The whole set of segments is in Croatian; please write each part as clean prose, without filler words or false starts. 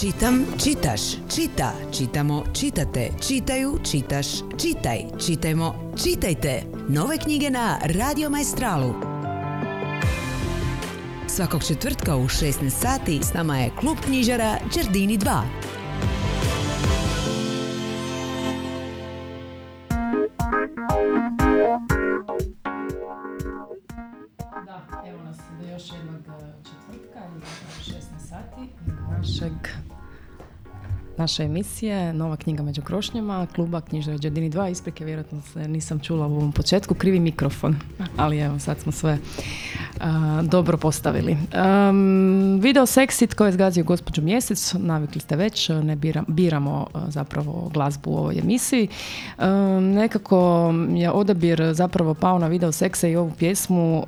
Čitam, čitaš, čita, čitamo, čitate, čitaju, čitaš, čitaj, čitajmo, čitajte. Nove knjige na Radio Maestralu. Svakog četvrtka u 16 sati s nama je klub knjižara Giardini 2. Da, evo nas do još jednog četvrtka u 16 sati naše emisije Nova knjiga među krošnjama kluba knjižara Giardini 2. Isprike, vjerojatno se nisam čula u ovom početku, krivi mikrofon, ali evo sad smo sve dobro postavili. Video seksit koji je zgazio gospođu Mjesec, navikli ste već, ne biramo zapravo glazbu u ovoj emisiji. Nekako je odabir zapravo pao na video sekse i ovu pjesmu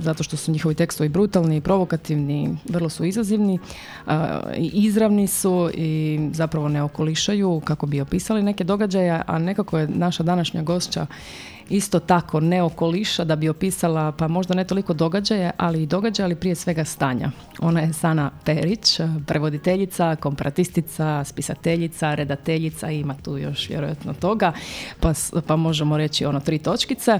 zato što su njihovi tekstovi brutalni, provokativni, vrlo su izazivni, izravni su i zapravo ne okolišaju kako bi opisali neke događaje, a nekako je naša današnja gošća isto tako ne okoliša da bi opisala, pa možda ne toliko događaje, ali i događaje, ali prije svega stanja. Ona je Sana Perić, prevoditeljica, komparatistica, spisateljica, redateljica, ima tu još vjerojatno toga, pa možemo reći ono 3 točkice.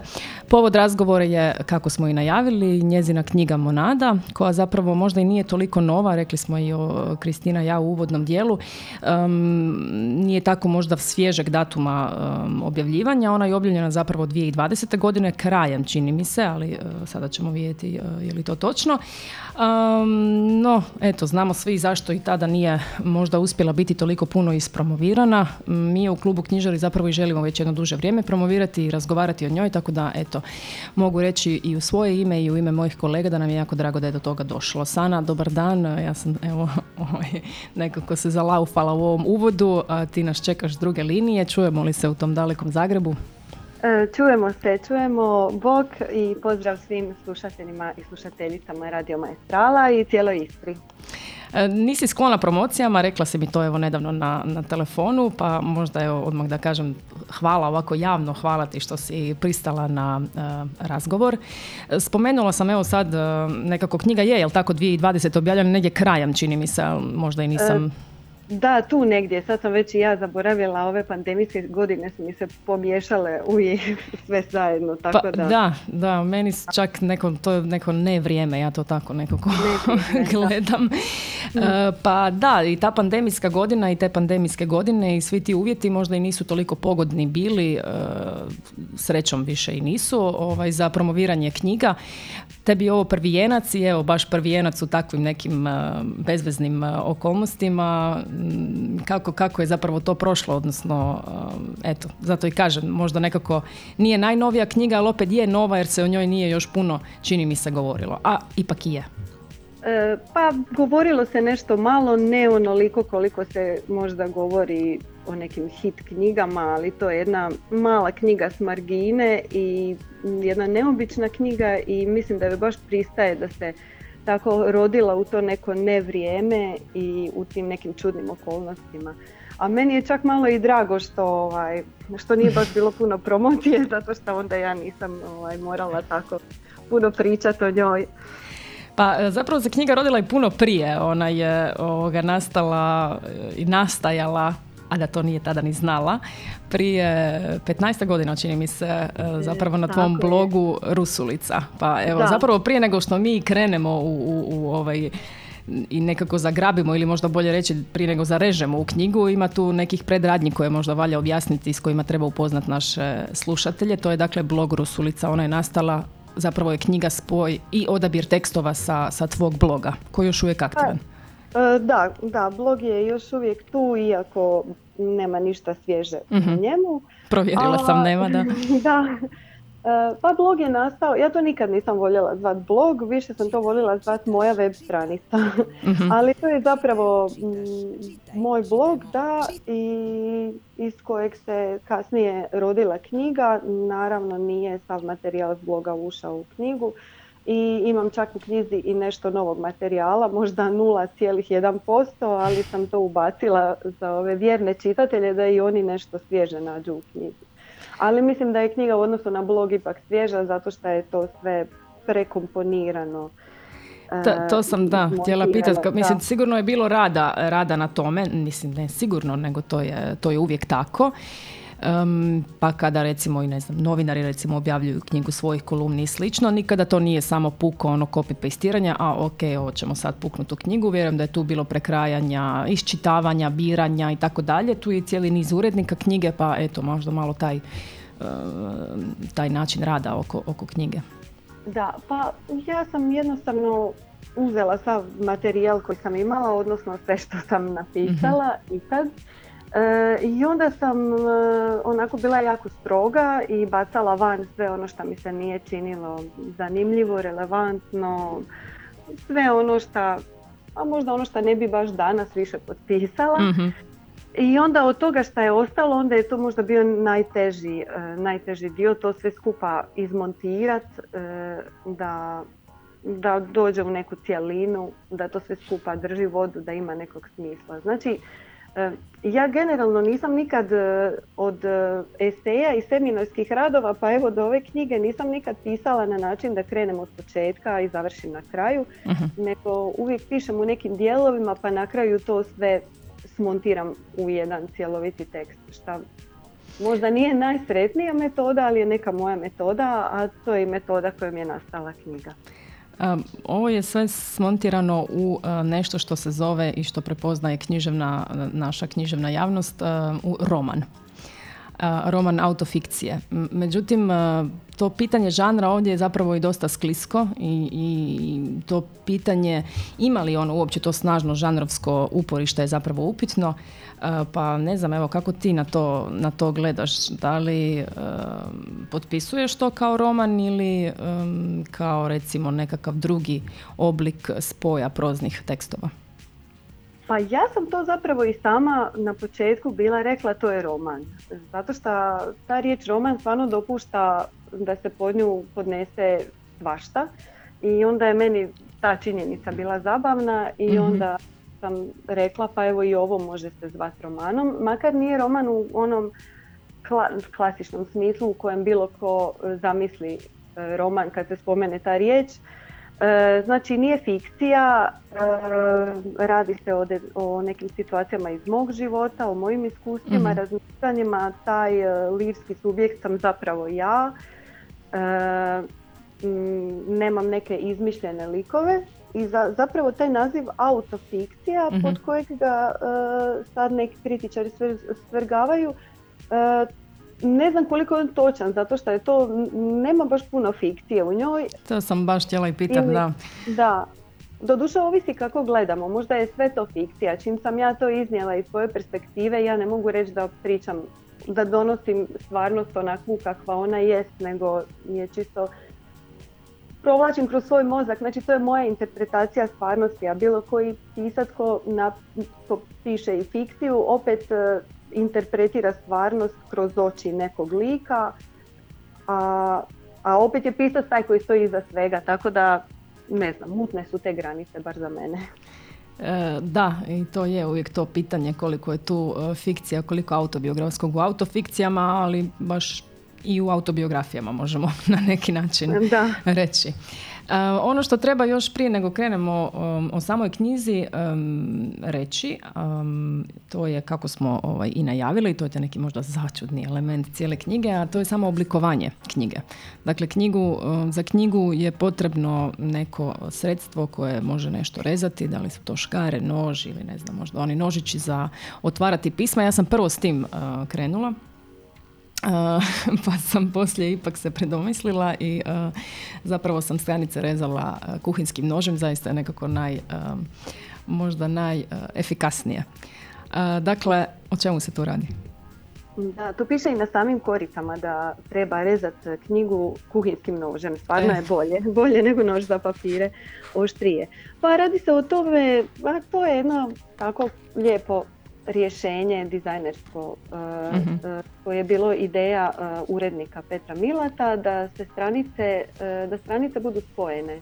Povod razgovora je, kako smo i najavili, njezina knjiga Monáda, koja zapravo možda i nije toliko nova, rekli smo i o Kristina ja u uvodnom dijelu, nije tako možda svježeg datuma objavljivanja, ona je objavljena zapravo 2020. godine, krajem čini mi se, ali sada ćemo vidjeti je li to točno. No, eto, znamo svi zašto i tada nije možda uspjela biti toliko puno ispromovirana. Mi je u klubu knjižari zapravo i želimo već jedno duže vrijeme promovirati i razgovarati o njoj, tako da, eto, mogu reći i u svoje ime i u ime mojih kolega da nam je jako drago da je do toga došlo. Sana, dobar dan, ja sam, evo, nekako se zalaufala u ovom uvodu, ti nas čekaš s druge linije, čujemo li se u tom dalekom Zagrebu? Čujemo se, bok i pozdrav svim slušateljima i slušateljicama Radio Maestrala i cijeloj Istri. Nisi sklona promocijama, rekla si mi to evo nedavno na telefonu, pa možda evo odmah da kažem hvala, ovako javno hvala ti što si pristala na razgovor. Spomenula sam evo sad nekako knjiga je, jel tako, 2020. objavljena negdje krajem čini mi se, možda i nisam... Da, tu negdje. Sad sam već i ja zaboravila, ove pandemijske godine su mi se pomiješale uvijek sve zajedno, tako pa, da... Da, meni čak to je neko nevrijeme, ja to tako nekako gledam. Pa da, i ta pandemijska godina i te pandemijske godine i svi ti uvjeti možda i nisu toliko pogodni bili, srećom više i nisu, za promoviranje knjiga. Tebi je ovo prvijenac i evo baš prvijenac u takvim nekim bezveznim okolnostima. Kako je zapravo to prošlo, odnosno, eto, zato i kažem, možda nekako nije najnovija knjiga, ali opet je nova jer se o njoj nije još puno, čini mi se, govorilo, a ipak je. Pa govorilo se nešto malo, ne onoliko koliko se možda govori o nekim hit knjigama, ali to je jedna mala knjiga s margine i jedna neobična knjiga i mislim da joj baš pristaje da se tako rodila u to neko nevrijeme i u tim nekim čudnim okolnostima. A meni je čak malo i drago što nije baš bilo puno promocije, zato što onda ja nisam morala tako puno pričati o njoj. Pa zapravo se knjiga rodila i puno prije, ona je nastala i nastajala, a da to nije tada ni znala, prije 15 godina, čini mi se, zapravo na tvom blogu Rusulica. Pa evo, zapravo prije nego što mi krenemo u ovaj i nekako zagrabimo ili možda bolje reći prije nego zarežemo u knjigu, ima tu nekih predradnji koje možda valja objasniti i s kojima treba upoznat naše slušatelje. To je dakle blog Rusulica, ona je nastala, zapravo je knjiga spoj i odabir tekstova sa tvog bloga, koji je još uvijek aktivan. Da, blog je još uvijek tu, iako nema ništa svježe u njemu. Provjerila sam, nema, da. Da. Pa blog je nastao, ja to nikad nisam voljela zvati blog, više sam to voljela zvati moja web stranica. Ali to je zapravo moj blog, da, i iz kojeg se kasnije rodila knjiga. Naravno, nije sav materijal s bloga ušao u knjigu. I imam čak u knjizi i nešto novog materijala, možda 0,1%, ali sam to ubacila za ove vjerne čitatelje da i oni nešto svježe nađu u knjizi. Ali mislim da je knjiga u odnosu na blog ipak svježa zato što je to sve prekomponirano To sam, da, htjela pitati. Mislim, sigurno je bilo rada na tome. Mislim, ne sigurno, nego to je uvijek tako. Pa kada recimo i ne znam, novinari recimo objavljuju knjigu svojih kolumni i slično, nikada to nije samo puko ono copy-pastiranja, a ok, ovo ćemo sad puknuti u knjigu. Vjerujem da je tu bilo prekrajanja, iščitavanja, biranja i tako dalje. Tu je cijeli niz urednika knjige, pa eto, možda malo taj način rada oko knjige. Da, pa ja sam jednostavno uzela sav materijal koji sam imala, odnosno sve što sam napisala, mm-hmm, i onda sam onako bila jako stroga i bacala van sve ono što mi se nije činilo zanimljivo, relevantno, sve ono što, a možda ono što ne bi baš danas više potpisala. Mm-hmm. I onda od toga što je ostalo, onda je to možda bio najteži dio, to sve skupa izmontirat, da dođe u neku cjelinu, da to sve skupa drži vodu, da ima nekog smisla. Znači, ja generalno nisam nikad od eseja i seminarskih radova, pa evo do ove knjige, nisam nikad pisala na način da krenem od početka i završim na kraju, uh-huh, nego uvijek pišem u nekim dijelovima, pa na kraju to sve smontiram u jedan cjeloviti tekst, što možda nije najsretnija metoda, ali je neka moja metoda, a to je i metoda kojom je nastala knjiga. Ovo je sve smontirano u nešto što se zove i što prepoznaje naša književna javnost, u roman autofikcije. Međutim, to pitanje žanra ovdje je zapravo i dosta sklisko i to pitanje ima li ono uopće to snažno žanrovsko uporište je zapravo upitno. Pa ne znam, evo, kako ti na to gledaš? Da li potpisuješ to kao roman ili kao recimo nekakav drugi oblik spoja proznih tekstova? Pa ja sam to zapravo i sama na početku bila rekla, to je roman. Zato što ta riječ roman stvarno dopušta da se pod nju podnese svašta. I onda je meni ta činjenica bila zabavna i onda sam rekla, pa evo i ovo može se zvati romanom. Makar nije roman u onom klasičnom smislu u kojem bilo ko zamisli roman kad se spomene ta riječ. Znači, nije fikcija, radi se o nekim situacijama iz mog života, o mojim iskustvima, razmišljanjima, taj lirski subjekt sam zapravo ja, nemam neke izmišljene likove i zapravo taj naziv autofikcija, pod kojeg ga sad neki kritičari svrgavaju, ne znam koliko je on točan, zato što je to, nema baš puno fikcije u njoj. To sam baš htjela i pitati, da. Da. Doduše, ovisi kako gledamo. Možda je sve to fikcija. Čim sam ja to iznijela iz svoje perspektive, ja ne mogu reći da pričam, da donosim stvarnost onakvu kakva ona jest, nego je čisto provlačim kroz svoj mozak. Znači, to je moja interpretacija stvarnosti, a bilo koji pisac ko piše i fikciju, opet interpretira stvarnost kroz oči nekog lika, a opet je pisac taj koji stoji iza svega, tako da, ne znam, mutne su te granice, bar za mene. Da, i to je uvijek to pitanje koliko je tu fikcija, koliko autobiografskog u autofikcijama, ali baš i u autobiografijama možemo na neki način reći. Ono što treba još prije nego krenemo o samoj knjizi reći, to je kako smo i najavili, to je neki možda začudni element cijele knjige, a to je samo oblikovanje knjige. Dakle, za knjigu je potrebno neko sredstvo koje može nešto rezati, da li su to škare, nož ili ne znam, možda oni nožići za otvarati pisma. Ja sam prvo s tim krenula. Pa sam poslije ipak se predomislila i zapravo sam stranice rezala kuhinskim nožem, zaista je nekako možda najefikasnije. Dakle, o čemu se tu radi? Da, to piše i na samim koricama da treba rezati knjigu kuhinskim nožem. Stvarno je bolje nego nož za papire, oštrije. Pa radi se o tome, to je jedno tako lijepo rješenje dizajnersko koje je bilo ideja urednika Petra Milata da se stranice budu spojene.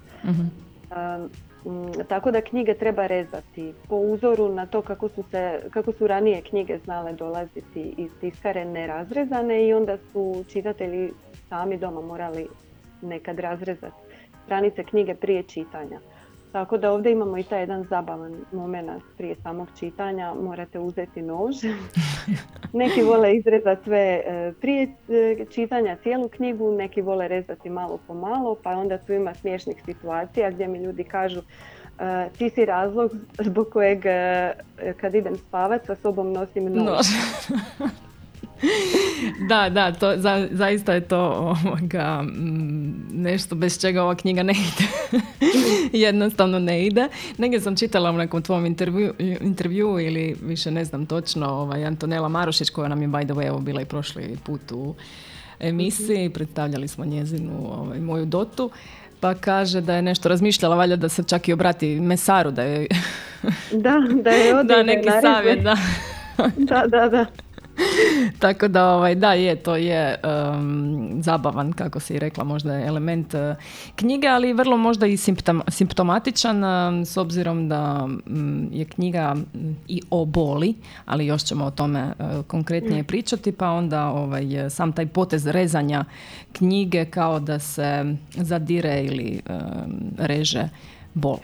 Tako da knjige treba rezati po uzoru na to kako su ranije knjige znale dolaziti iz tiskare nerazrezane i onda su čitatelji sami doma morali nekad razrezati stranice knjige prije čitanja. Tako da ovdje imamo i taj jedan zabavan moment prije samog čitanja, morate uzeti nož. Neki vole izrezati sve prije čitanja cijelu knjigu, neki vole rezati malo po malo, pa onda tu ima smiješnih situacija gdje mi ljudi kažu ti si razlog zbog kojeg kad idem spavat sa sobom nosim nož. Da, da, to, zaista je to nešto bez čega ova knjiga ne ide. Jednostavno ne ide. Negdje sam čitala nakon tvom intervju ili više ne znam točno, Antonela Marošić, koja nam je by the way evo, bila i prošli put u emisiji, predstavljali smo njezinu moju dotu, pa kaže da je nešto razmišljala, valjda da se čak i obrati mesaru, da je da neki savjet, da. da. Tako da, da, je, to je zabavan, kako si rekla, možda je element knjige, ali vrlo možda i simptomatičan s obzirom da je knjiga i o boli, ali još ćemo o tome konkretnije pričati, pa onda sam taj potez rezanja knjige kao da se zadire ili reže bol.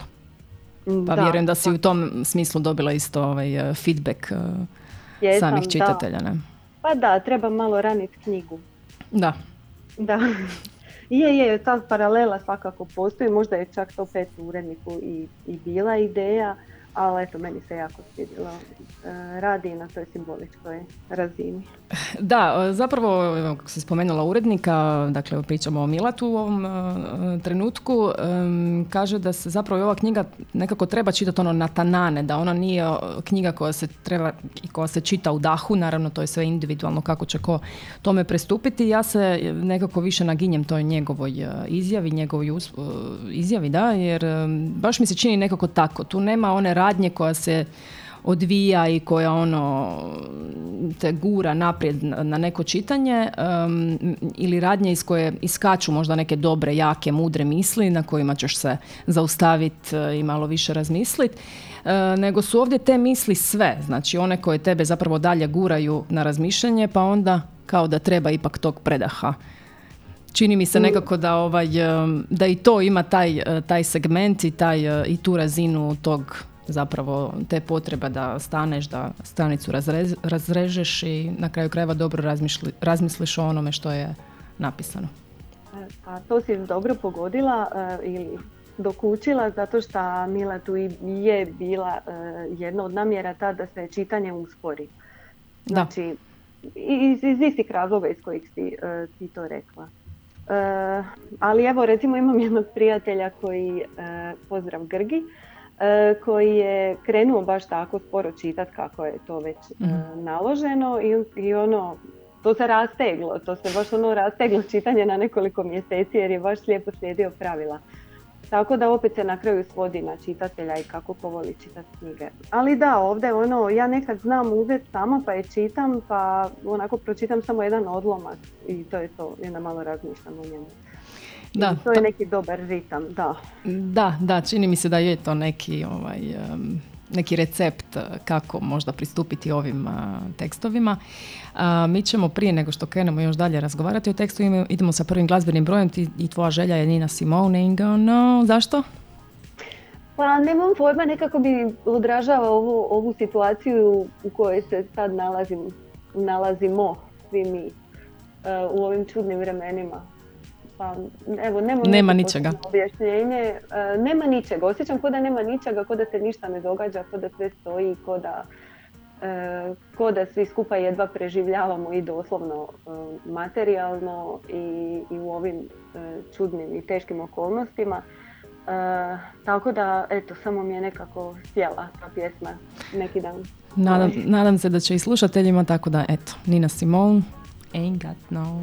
Pa da, vjerujem da si u tom smislu dobila isto feedback samih čitatelja, ne? Pa da, treba malo raniti knjigu. Da. Da. Je, ta paralela svakako postoji, možda je čak to pet uredniku i bila ideja, ali eto, meni se jako svidjelo. Radi na toj simboličkoj razini. Da, zapravo, kako se spomenula urednika, dakle, pričamo o Milatu u ovom trenutku, kaže da se zapravo ova knjiga nekako treba čitati na tanane, da ona nije knjiga koja se treba i koja se čita u dahu, naravno to je sve individualno kako će ko tome prestupiti. Ja se nekako više naginjem toj njegovoj izjavi, da, jer baš mi se čini nekako tako. Tu nema one radnje koja se odvija i koja te gura naprijed na neko čitanje ili radnje iz koje iskaču možda neke dobre, jake, mudre misli na kojima ćeš se zaustaviti i malo više razmisliti, nego su ovdje te misli sve, znači one koje tebe zapravo dalje guraju na razmišljanje, pa onda kao da treba ipak tog predaha. Čini mi se nekako da, da i to ima taj segment i, i tu razinu tog zapravo te potreba da staneš, da stranicu razrežeš i na kraju krajeva dobro razmisliš o onome što je napisano. A to si dobro pogodila ili dokučila, zato što Mila tu je bila jedna od namjera ta da se čitanje uspori. Znači, iz istih razloga iz kojih si ti to rekla. Ali evo, recimo imam jednog prijatelja koji, pozdrav Grgi, koji je krenuo baš tako sporo čitati kako je to već naloženo i to se rasteglo, to se baš rasteglo čitanje na nekoliko mjeseci jer je baš lijepo slijedio pravila. Tako da opet se na kraju svodi na čitatelja i kako povoli čitati knjige. Ali da, ovdje ja nekad znam uzeti sama pa je čitam, pa onako pročitam samo jedan odlomak i to je to, jedna malo razmišljam o njemu. Da, to je neki dobar ritam, da. Da, čini mi se da je to neki, neki recept kako možda pristupiti ovim tekstovima. Mi ćemo prije nego što krenemo još dalje razgovarati o tekstu, idemo sa prvim glazbenim brojem i tvoja želja je Nina Simone i Go No. Zašto? Pa nemam pojma, nekako bi odražava ovu situaciju u kojoj se sad nalazimo svi mi u ovim čudnim vremenima. Pa, evo, nema ničega. Objašnjenje. Nema ničega. Osjećam ko da nema ničega, ko da se ništa ne događa, ko da sve stoji, ko da svi skupa jedva preživljavamo i doslovno materijalno i u ovim čudnim i teškim okolnostima. Tako da, eto, samo mi je nekako sjela ta pjesma neki dan. Nadam se da će i slušateljima, tako da, eto, Nina Simone, Ain't Got No...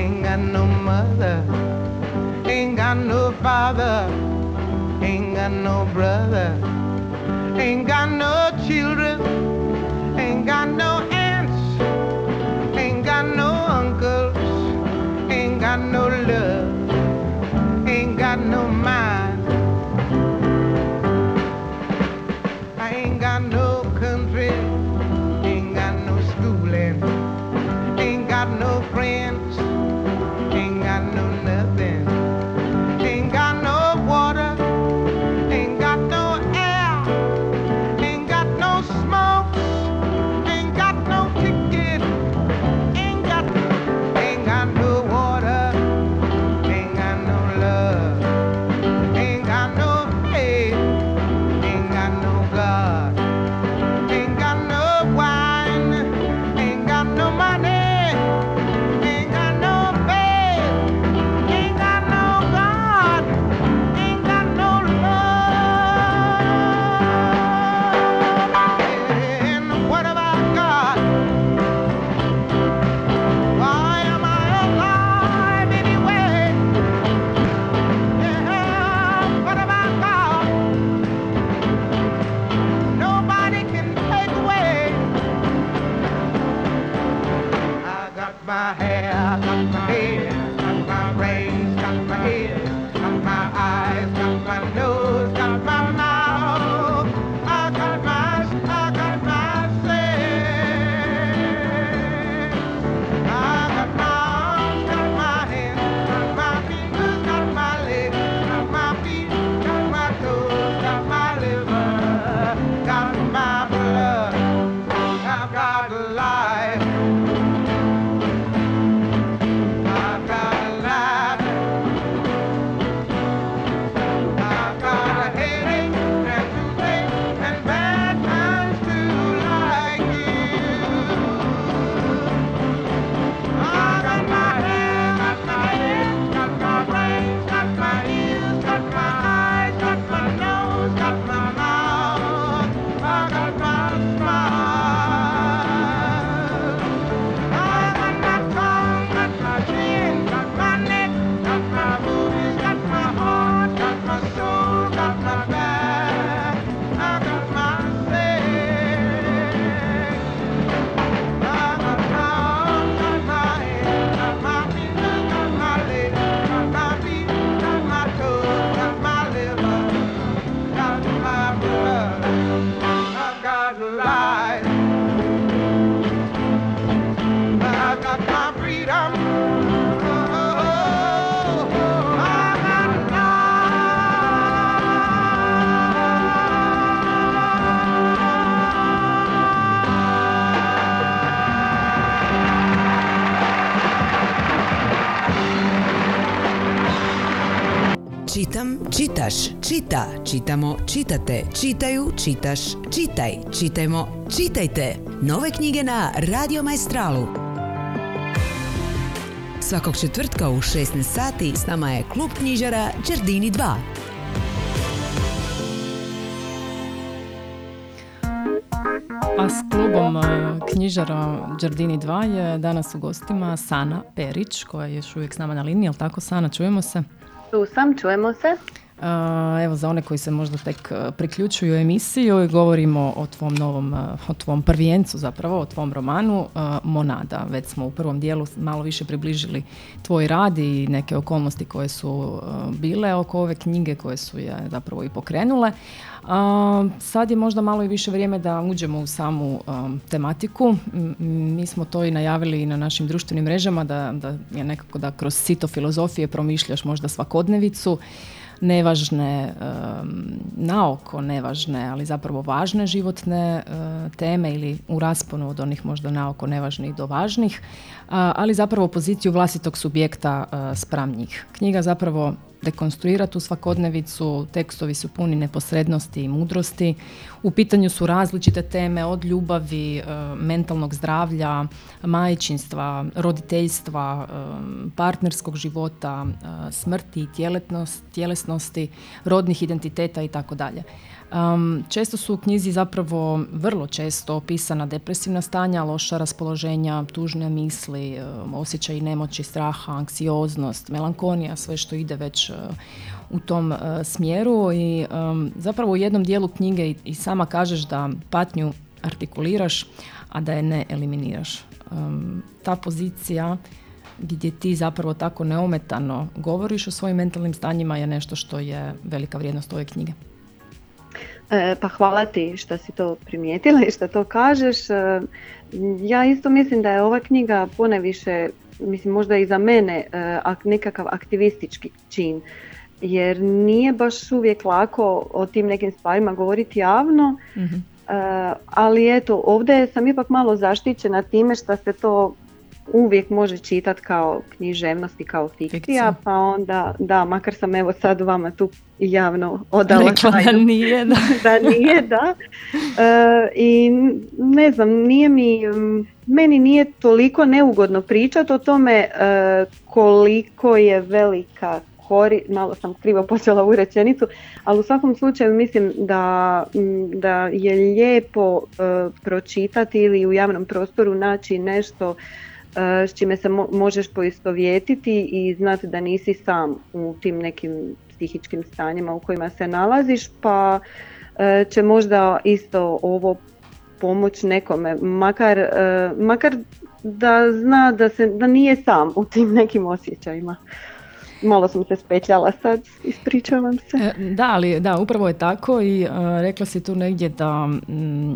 ain't got no mother, ain't got no father, ain't got no brother, ain't got no children, ain't got no aunts, ain't got no uncles, ain't got no love. I ain't got no mind, I ain't got no country, ain't got no schooling, ain't got no friends, ain't got no nothing, ain't got no water, ain't got no air, ain't got no smoke, ain't got no ticket, ain't got no water, ain't got no love. Čitam, čitaš, čita, čitamo, čitate, čitaju, čitaš, čitaj, čitajmo, čitajte. Nove knjige na Radio Maestralu. Svakog četvrtka u 16 sati s nama je klub knjižara Giardini 2. A s klubom knjižara Giardini 2 je danas u gostima Sana Perić, koja je još uvijek s nama na liniji, jel tako Sana, čujemo se? Tu sam, čujemo se. Evo, za one koji se možda tek priključuju emisiju, govorimo o tvom novom, o tvom prvijencu zapravo, o tvom romanu Monáda. Već smo u prvom dijelu malo više približili tvoj rad i neke okolnosti koje su bile oko ove knjige, koje su je zapravo i pokrenule. Sad je možda malo i više vrijeme da uđemo u samu tematiku. Mi smo to i najavili na našim društvenim mrežama, da je nekako da kroz sito filozofije promišljaš možda svakodnevicu, nevažne naoko, nevažne, ali zapravo važne životne teme ili u rasponu od onih možda naoko nevažnih do važnih, ali zapravo poziciju vlastitog subjekta spram njih. Knjiga zapravo dekonstruira tu svakodnevicu, tekstovi su puni neposrednosti i mudrosti. U pitanju su različite teme, od ljubavi, mentalnog zdravlja, majčinstva, roditeljstva, partnerskog života, smrti, tjelesnosti, rodnih identiteta itd. Često su u knjizi, zapravo vrlo često, opisana depresivna stanja, loša raspoloženja, tužne misli, osjećaj nemoći, straha, anksioznost, melankolija, sve što ide već u tom smjeru. I zapravo u jednom dijelu knjige i sama kažeš da patnju artikuliraš, a da je ne eliminiraš. Ta pozicija gdje ti zapravo tako neometano govoriš o svojim mentalnim stanjima je nešto što je velika vrijednost ove knjige. Pa hvala ti što si to primijetila i što to kažeš. Ja isto mislim da je ova knjiga poneviše, mislim možda i za mene, nekakav aktivistički čin. Jer nije baš uvijek lako o tim nekim stvarima govoriti javno, mm-hmm. Ali eto, ovdje sam ipak malo zaštićena time što se to uvijek može čitati kao književnost i kao fikcija, pa onda, da, makar sam evo sad vama tu javno odala rekla da nije, da. I ne znam, meni nije toliko neugodno pričati o tome koliko je velika, malo sam krivo počela u rečenicu, ali u svakom slučaju mislim da je lijepo pročitati ili u javnom prostoru naći nešto s čime se možeš poistovjetiti i znati da nisi sam u tim nekim psihičkim stanjima u kojima se nalaziš, pa će možda isto ovo pomoć nekome, makar da zna da nije sam u tim nekim osjećajima. Malo sam se spetljala sad, ispričavam se. Da, upravo je tako i rekla si tu negdje da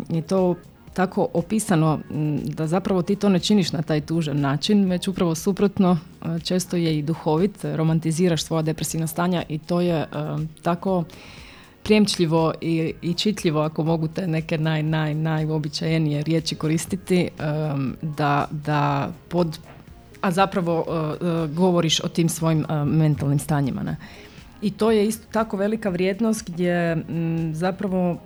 je to tako opisano da zapravo ti to ne činiš na taj tužan način, već upravo suprotno, često je i duhovit, romantiziraš svoja depresivna stanja i to je tako prijemčljivo i čitljivo, ako mogu te neke najobičajenije riječi koristiti, da a zapravo govoriš o tim svojim mentalnim stanjima. Ne? I to je isto tako velika vrijednost gdje zapravo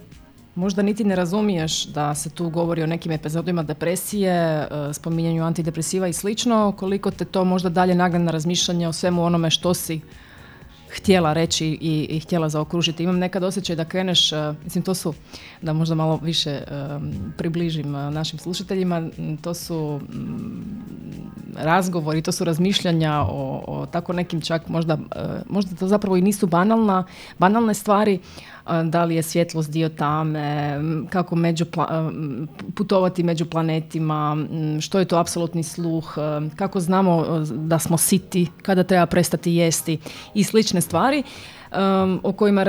možda niti ne razumiješ da se tu govori o nekim epizodima depresije, spominjanju antidepresiva i slično, koliko te to možda dalje nagnane na razmišljanje o svemu onome što si htjela reći i htjela zaokružiti. Imam nekad osjećaj da kreneš, mislim to su, da možda malo više približim našim slušateljima, to su razgovori, to su razmišljanja o tako nekim čak možda to zapravo i nisu banalne stvari, da li je svjetlost dio tame, kako putovati među planetima, što je to apsolutni sluh, kako znamo da smo siti, kada treba prestati jesti i slične stvari o kojima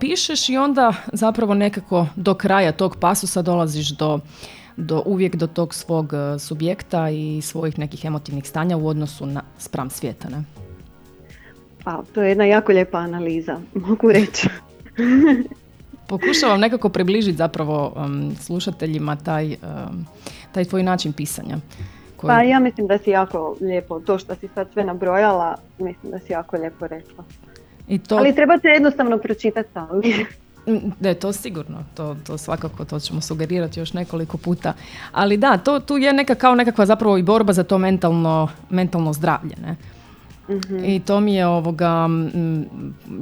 pišeš i onda zapravo nekako do kraja tog pasusa dolaziš uvijek do tog svog subjekta i svojih nekih emotivnih stanja u odnosu na spram svijeta. Ne? Pa, to je jedna jako lijepa analiza, mogu reći. Pokušavam nekako približiti zapravo slušateljima taj tvoj način pisanja. Koji... Pa ja mislim da si jako lijepo, to što si sad sve nabrojala, mislim da si jako lijepo rekla. I to... Ali trebate jednostavno pročitati sami. Ne, to sigurno, to svakako, to ćemo sugerirati još nekoliko puta. Ali da, tu je nekakva zapravo i borba za to mentalno zdravlje, ne? Mm-hmm. I to mi je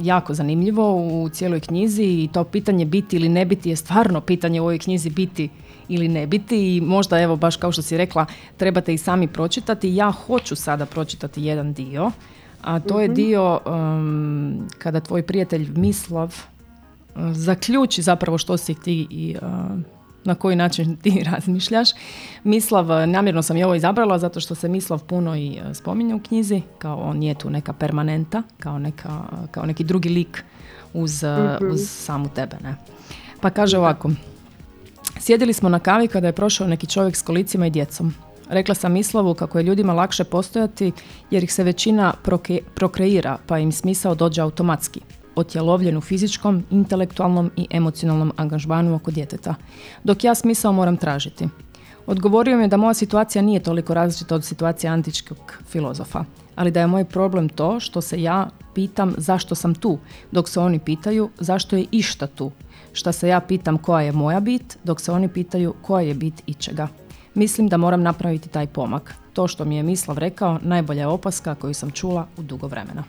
jako zanimljivo u cijeloj knjizi i to pitanje biti ili ne biti je stvarno pitanje u ovoj knjizi, biti ili ne biti, i možda evo baš kao što si rekla trebate i sami pročitati. Ja hoću sada pročitati jedan dio, a to mm-hmm. je dio kada tvoj prijatelj Mislav zaključi zapravo što si ti i na koji način ti razmišljaš. Mislav, namjerno sam i ovo izabrala zato što se Mislav puno i spominje u knjizi, kao on je tu neka permanenta, kao neki drugi lik uz samu tebe. Ne? Pa kaže ovako: sjedili smo na kavi kada je prošao neki čovjek s kolicima i djecom. Rekla sam Mislavu kako je ljudima lakše postojati jer ih se većina prokreira, pa im smisao dođe automatski, otjelovljen u fizičkom, intelektualnom i emocionalnom angažmanu oko djeteta, dok ja smisao moram tražiti. Odgovorio mi je da moja situacija nije toliko različita od situacije antičkog filozofa. ali da je moj problem to što se ja pitam zašto sam tu, dok se oni pitaju zašto je išta tu. Šta se ja pitam koja je moja bit, dok se oni pitaju koja je bit ičega. Mislim da moram napraviti taj pomak. To što mi je Mislav rekao, najbolja je opaska koju sam čula u dugo vremena.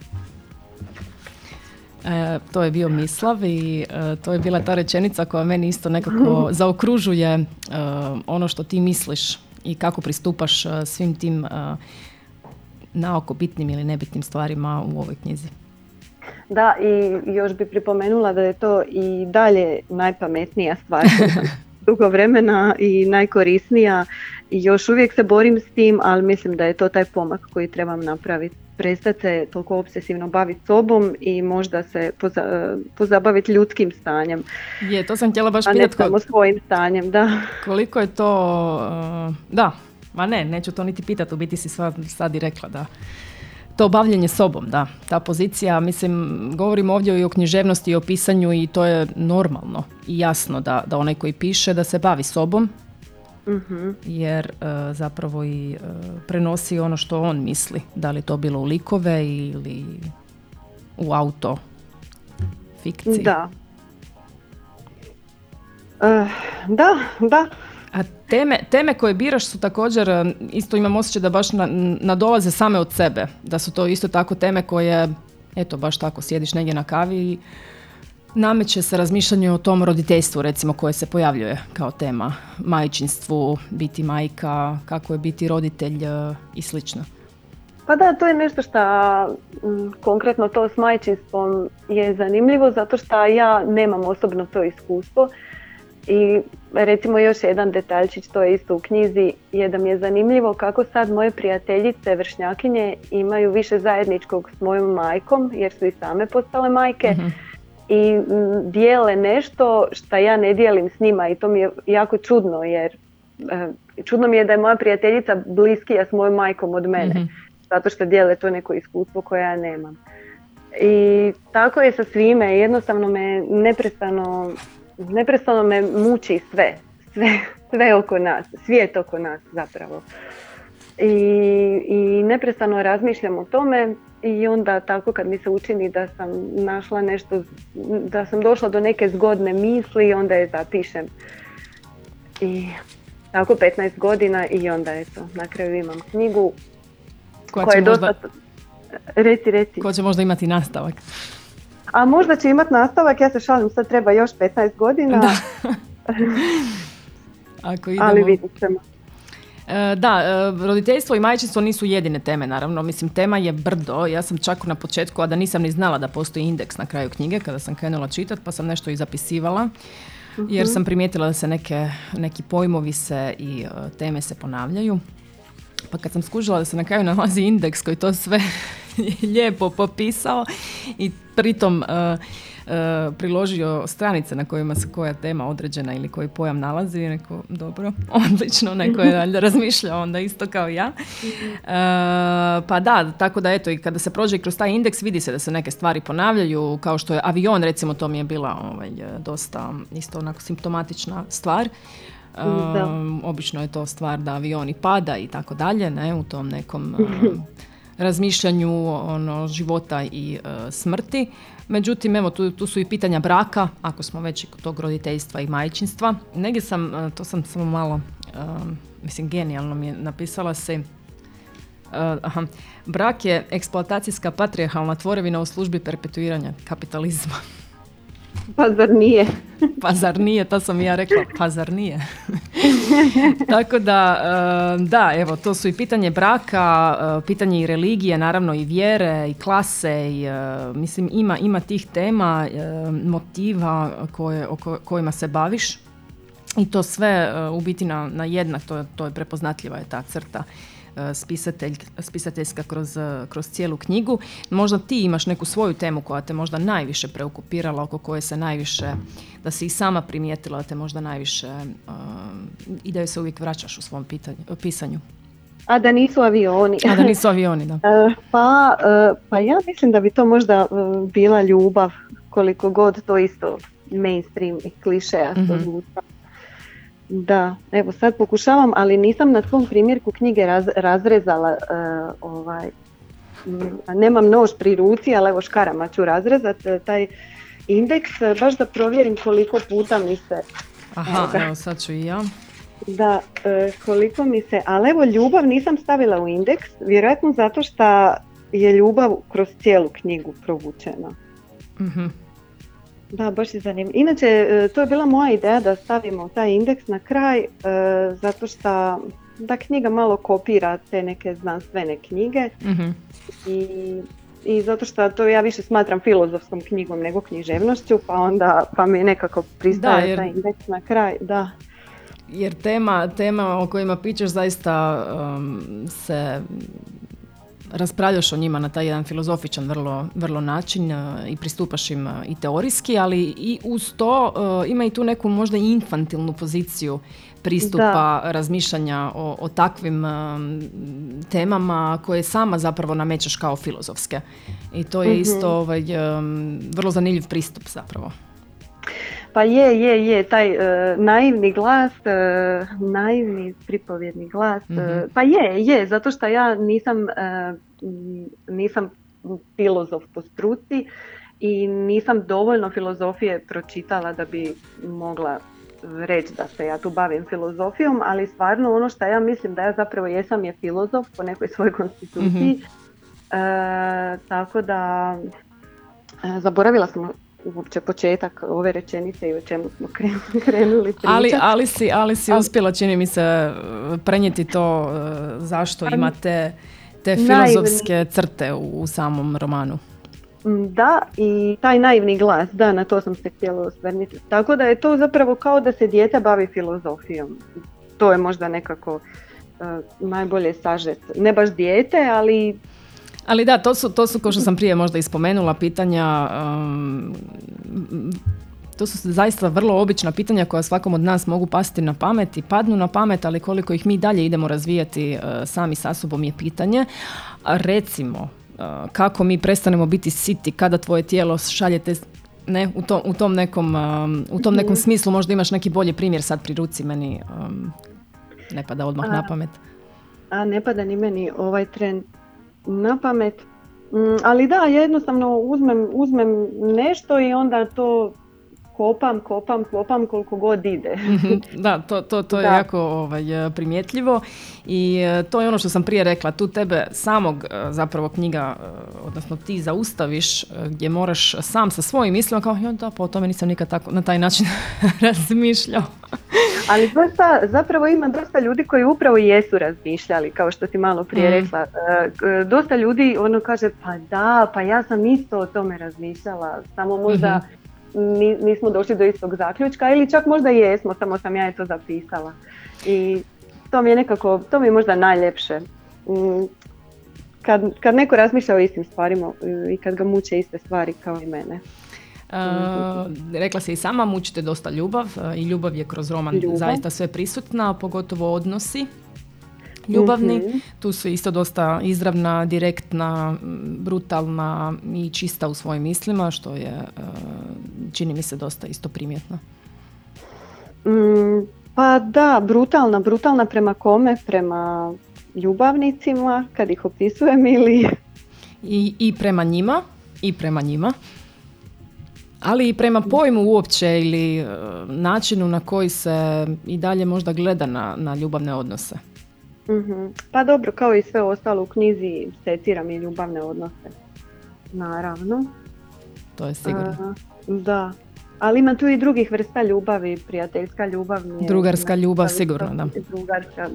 To je bio Mislav i to je bila ta rečenica koja meni isto nekako zaokružuje ono što ti misliš i kako pristupaš svim tim naoko bitnim ili nebitnim stvarima u ovoj knjizi. Da, i još bi pripomenula da je to i dalje najpametnija stvar dugo vremena i najkorisnija. I još uvijek se borim s tim, ali mislim da je to taj pomak koji trebam napraviti. Prestati se toliko obsesivno baviti sobom i možda se pozabaviti ljudskim stanjem. Je, to sam htjela baš pitati. A ne samo svojim stanjem, da. Koliko je to... Da, ma ne, neću to niti pitati, u biti si sad i rekla da... To bavljenje sobom, da. Ta pozicija, mislim, govorimo ovdje i o književnosti i o pisanju i to je normalno i jasno da onaj koji piše da se bavi sobom, jer zapravo i prenosi ono što on misli. Da li to bilo u likove ili u auto fikciji. Da. Da. A teme koje biraš su također, isto imam osjećaj da baš nadolaze same od sebe. Da su to isto tako teme koje, eto baš tako, sjediš negdje na kavi i nameće se razmišljanje o tom roditeljstvu recimo koje se pojavljuje kao tema. Majčinstvu, biti majka, kako je biti roditelj i slično. Pa da, to je nešto što konkretno to s majčinstvom je zanimljivo zato što ja nemam osobno to iskustvo. I recimo još jedan detaljčić, to je isto u knjizi, je da mi je zanimljivo kako sad moje prijateljice vršnjakinje imaju više zajedničkog s mojom majkom jer su i same postale majke i dijele nešto što ja ne dijelim s njima i to mi je jako čudno jer čudno mi je da je moja prijateljica bliskija s mojom majkom od mene zato što dijele to neko iskustvo koje ja nemam. I tako je sa svime, jednostavno me neprestano me muči sve oko nas, svijet oko nas zapravo. I neprestano razmišljam o tome i onda tako kad mi se učini da sam našla nešto, da sam došla do neke zgodne misli, onda je zapišem. I tako 15 godina i onda eto, na kraju imam knjigu koja je dosta... Možda... Reci. Koja će možda imati nastavak. A možda će imati nastavak, ja se šalim, sad treba još 15 godina. Da. Ako idemo... Ali vidit ćemo. Da, roditeljstvo i majčinstvo nisu jedine teme, naravno. Mislim, tema je brdo. Ja sam čak na početku, a da nisam ni znala da postoji indeks na kraju knjige, kada sam krenula čitati, pa sam nešto i zapisivala. Jer sam primijetila da se neki pojmovi se i teme se ponavljaju. Pa kad sam skužila da se na kraju nalazi indeks koji to sve lijepo popisao i pritom priložio stranice na kojima se koja tema određena ili koji pojam nalazi i rekao, dobro, odlično, neko je razmišljao onda isto kao ja. Pa da, tako da eto i kada se prođe kroz taj indeks vidi se da se neke stvari ponavljaju, kao što je avion, recimo to mi je bila dosta isto onako simptomatična stvar. Obično je to stvar da avion i pada i tako dalje, ne, u tom nekom razmišljanju života i smrti. Međutim, evo, tu su i pitanja braka, ako smo već i kod tog roditeljstva i majčinstva. Negdje sam, to sam samo malo, genijalno mi je napisala se, brak je eksploatacijska patrijarhalna tvorevina u službi perpetuiranja kapitalizma. Pa zar nije? To sam ja rekla, pa zar nije? Tako da, evo, to su i pitanje braka, pitanje i religije, naravno i vjere, i klase, i, mislim, ima tih tema, motiva kojima se baviš i to sve u biti na jednak, to je prepoznatljiva je ta crta. Spisateljska kroz cijelu knjigu. Možda ti imaš neku svoju temu koja te možda najviše preokupirala, oko koje se najviše, da si i sama primijetila, te možda najviše i da joj se uvijek vraćaš u svom pisanju. A da nisu avioni. Da. Pa ja mislim da bi to možda bila ljubav, koliko god to isto mainstream i klišeja to zvuča. Da, evo sad pokušavam, ali nisam na svom primjerku knjige razrezala nemam nož pri ruci, ali evo škarama ću razrezati taj indeks, baš da provjerim koliko puta mi se... Aha, evo sad ću i ja. Da, koliko mi se... Ali evo, ljubav nisam stavila u indeks, vjerojatno zato što je ljubav kroz cijelu knjigu provučena. Mhm. Da, baš je zanimljivo. Inače, to je bila moja ideja da stavimo taj indeks na kraj, zato što da knjiga malo kopira te neke znanstvene knjige, mm-hmm. I zato što to ja više smatram filozofskom knjigom nego književnošću, pa mi nekako pristaje taj indeks na kraj. Da. Jer tema o kojima pičeš zaista se... Raspravljaš o njima na taj jedan filozofičan vrlo, vrlo način i pristupaš im i teorijski, ali i uz to ima i tu neku možda infantilnu poziciju pristupa, da. Razmišljanja o takvim temama koje sama zapravo namećeš kao filozofske. I to je mm-hmm. isto vrlo zanimljiv pristup zapravo. Pa je, taj naivni glas, naivni pripovjedni glas, mm-hmm. pa je, zato što ja nisam filozof po struci i nisam dovoljno filozofije pročitala da bi mogla reći da se ja tu bavim filozofijom, ali stvarno ono što ja mislim da ja zapravo jesam je filozof po nekoj svojoj konstituciji, mm-hmm. Tako da zaboravila sam uopće početak ove rečenice i o čemu smo krenuli pričati. Ali si uspjela, čini mi se, prenijeti to zašto imate te filozofske crte u samom romanu. Da, i taj naivni glas, da, na to sam se htjela osvrniti. Tako da je to zapravo kao da se dijete bavi filozofijom. To je možda nekako najbolje sažet. Ne baš dijete, ali... Ali da, to su kao što sam prije možda ispomenula pitanja, to su zaista vrlo obična pitanja koja svakom od nas mogu pasti na pamet i padnu na pamet, ali koliko ih mi dalje idemo razvijati sami sa sobom je pitanje. Recimo, kako mi prestanemo biti siti kada tvoje tijelo šalje te... Ne, u tom nekom smislu možda imaš neki bolji primjer sad pri ruci, meni ne pada odmah na pamet. A ne pada ni meni ovaj trend na pamet, ali da, jednostavno uzmem nešto i onda to kopam koliko god ide. Da, to je da. Jako primjetljivo i to je ono što sam prije rekla, tu tebe samog zapravo knjiga, odnosno ti zaustaviš gdje moraš sam sa svojim mislima kao da, po tome nisam nikad tako na taj način razmišljao. Ali dosta, zapravo ima dosta ljudi koji upravo jesu razmišljali, kao što ti malo prije rekla. Dosta ljudi ono kaže pa ja sam isto o tome razmišljala, samo možda nismo došli do istog zaključka ili čak možda jesmo, samo sam ja je to zapisala. I to mi je nekako, to mi je možda najljepše. Kad neko razmišlja o istim stvarima i kad ga muče iste stvari kao i mene. Rekla se i sama, mučite dosta ljubav i ljubav je kroz roman zaista sve prisutna, pogotovo odnosi ljubavni. Mm-hmm. Tu su isto dosta izravna, direktna, brutalna i čista u svojim mislima, što je, čini mi se, dosta isto primjetno. Pa da, brutalna prema kome? Prema ljubavnicima, kad ih opisujem ili... I prema njima. Ali i prema pojmu uopće ili načinu na koji se i dalje možda gleda na ljubavne odnose. Mm-hmm. Pa dobro, kao i sve ostalo u knjizi seciram i ljubavne odnose, naravno. To je sigurno. Da, ali ima tu i drugih vrsta ljubavi, prijateljska ljubav. Drugarska ljubav, sigurno, da. Drugarska,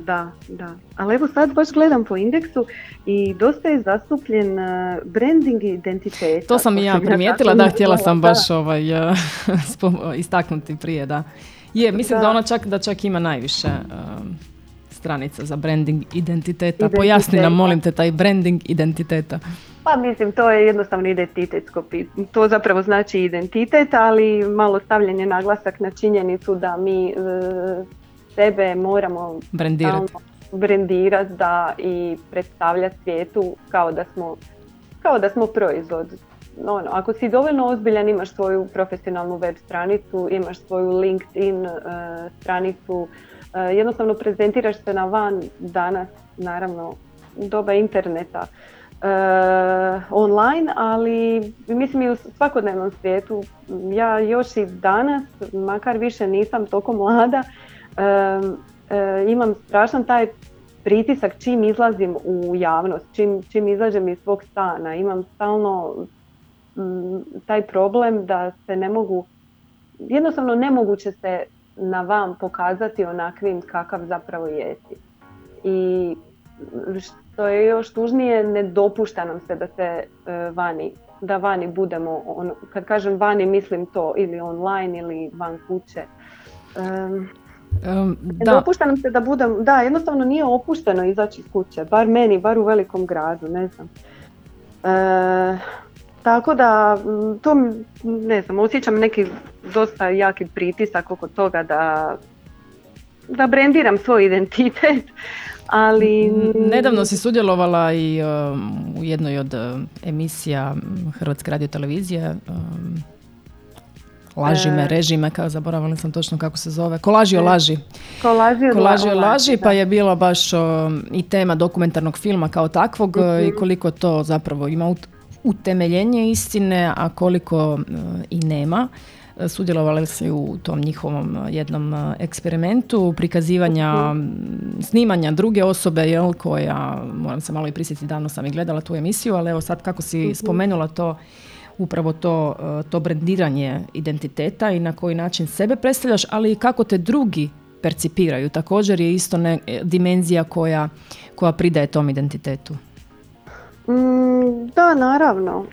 da. Ali evo sad baš gledam po indeksu i dosta je zastupljen branding identiteta. To sam i ja primijetila, da, htjela sam baš istaknuti prije, da. Je, mislim da ona čak ima najviše... stranica za branding identiteta. Pojasni nam, molim te, taj branding identiteta. Pa mislim, to je jednostavno identitetsko pitanje. To zapravo znači identitet, ali malo stavljen je naglasak na činjenicu da mi sebe moramo brendirati da i predstavljati svijetu kao da smo proizvod. Ono, ako si dovoljno ozbiljan, imaš svoju profesionalnu web stranicu, imaš svoju LinkedIn stranicu, jednostavno prezentiraš se na van danas, naravno, doba interneta. online, ali mislim i u svakodnevnom svijetu. Ja još i danas, makar više nisam toliko mlada, imam strašan taj pritisak čim izlazim u javnost, čim izađem iz svog stana. Imam stalno taj problem da se ne mogu, jednostavno nemoguće se na vam pokazati onakvim kakav zapravo jesi. I što je još tužnije, ne dopušta nam se da se vani budemo, kad kažem vani mislim to, ili online ili van kuće. Da. Dopušta nam se da budem, da, jednostavno nije opušteno izaći iz kuće, bar meni, bar u velikom gradu, ne znam. Tako da, to, ne znam, osjećam neki dosta jaki pritisak oko toga da brendiram svoj identitet, ali... Nedavno si sudjelovala i u jednoj od emisija Hrvatske radiotelevizije, Laži me, reži me, kao zaboravila sam točno kako se zove. Kolaži o laži, pa je bila baš i tema dokumentarnog filma kao takvog, mm-hmm, i koliko to zapravo ima utemeljenje istine, a koliko i nema. Sudjelovala si u tom njihovom jednom eksperimentu prikazivanja, mm-hmm, snimanja druge osobe, jel, koja, moram se malo i prisjetiti, davno sam i gledala tu emisiju, ali evo sad kako si, mm-hmm, spomenula to, upravo to brendiranje identiteta i na koji način sebe predstavljaš, ali i kako te drugi percipiraju. Također je isto dimenzija koja pridaje tom identitetu. Da, naravno.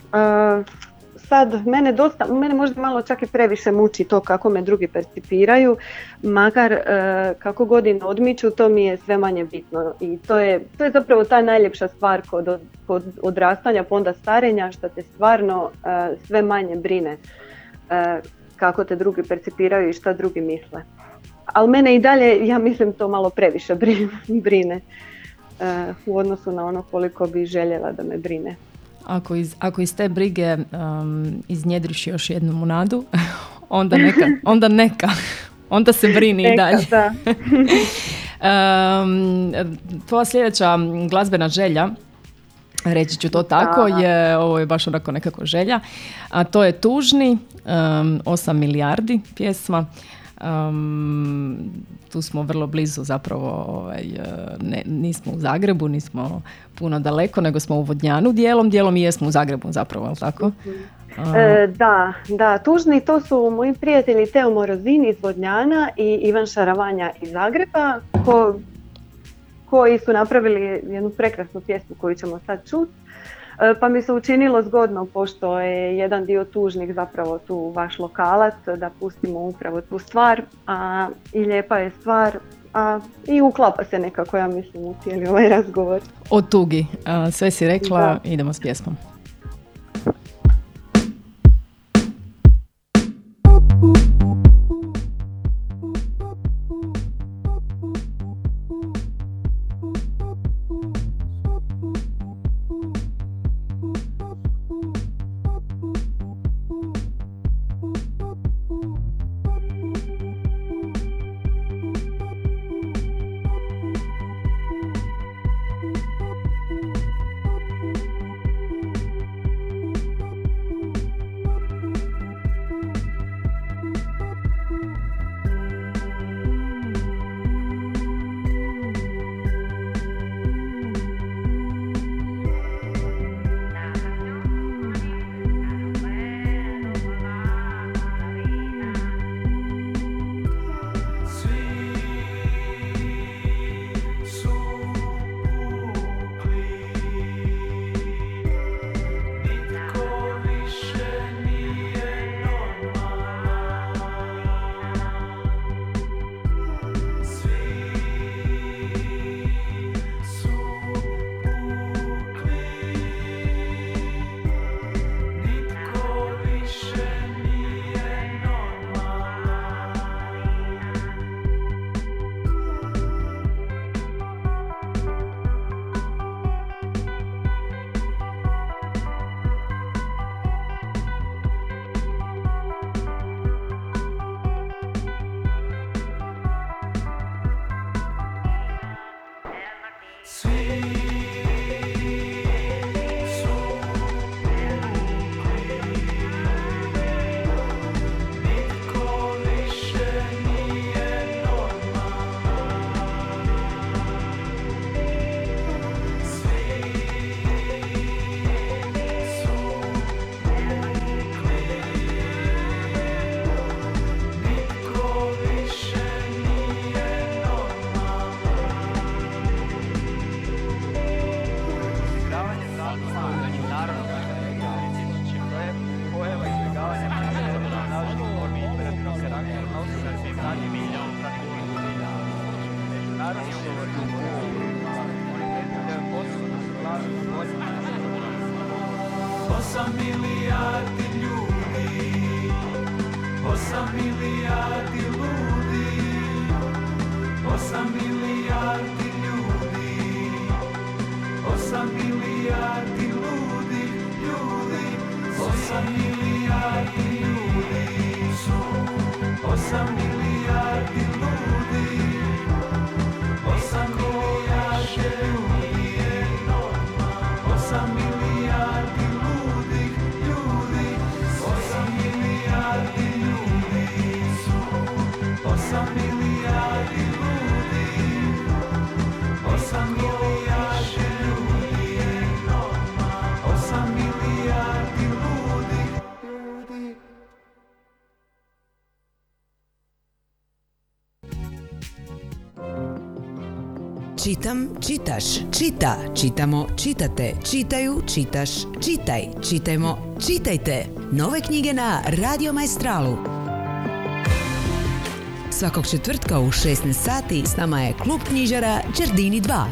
Sad, mene možda malo čak i previše muči to kako me drugi percipiraju, makar kako godina odmiču, to mi je sve manje bitno. I to je zapravo ta najljepša stvar kod odrastanja, pa onda starenja, što te stvarno sve manje brine kako te drugi percipiraju i šta drugi misle. Ali mene i dalje, ja mislim, to malo previše brine u odnosu na ono koliko bi željela da me brine. Ako iz te brige iznjedriš još jednu Monadu, onda se brini i dalje. Da. Tvoja sljedeća glazbena želja, reći ću to tako, ovo je baš onako nekako želja, a to je Tužni, 8 milijardi pjesma. Tu smo vrlo blizu zapravo, nismo u Zagrebu, nismo puno daleko, nego smo u Vodnjanu dijelom i jesmo u Zagrebu zapravo, ali tako? Da, Tužni, to su moji prijatelji Teo Morozin iz Vodnjana i Ivan Šaravanja iz Zagreba, koji su napravili jednu prekrasnu pjesmu koju ćemo sad čuti. Pa mi se učinilo zgodno, pošto je jedan dio Tužnih zapravo tu vaš lokalac, da pustimo upravo tu stvar, i lijepa je stvar, i uklapa se nekako, ja mislim, u cijeli ovaj razgovor. O tugi, sve si rekla, da. Idemo s pjesmom. 8 milijardi ljudi, 8 milijardi ludi, 8 milijardi ljudi, 8 milijardi ludi, ljudi, 8 milijardi ljudi su, 8 milijardi ljudi, 8 milijardi ljudi je normalno, 8 milijardi Čitam, čitaš, čita, čitamo, čitate, čitaju, čitaš, čitaj, čitajmo, čitajte. Nove knjige na Radio Maestralu. Svakog četvrtka u 16 sati s nama je klub knjižara Giardini 2.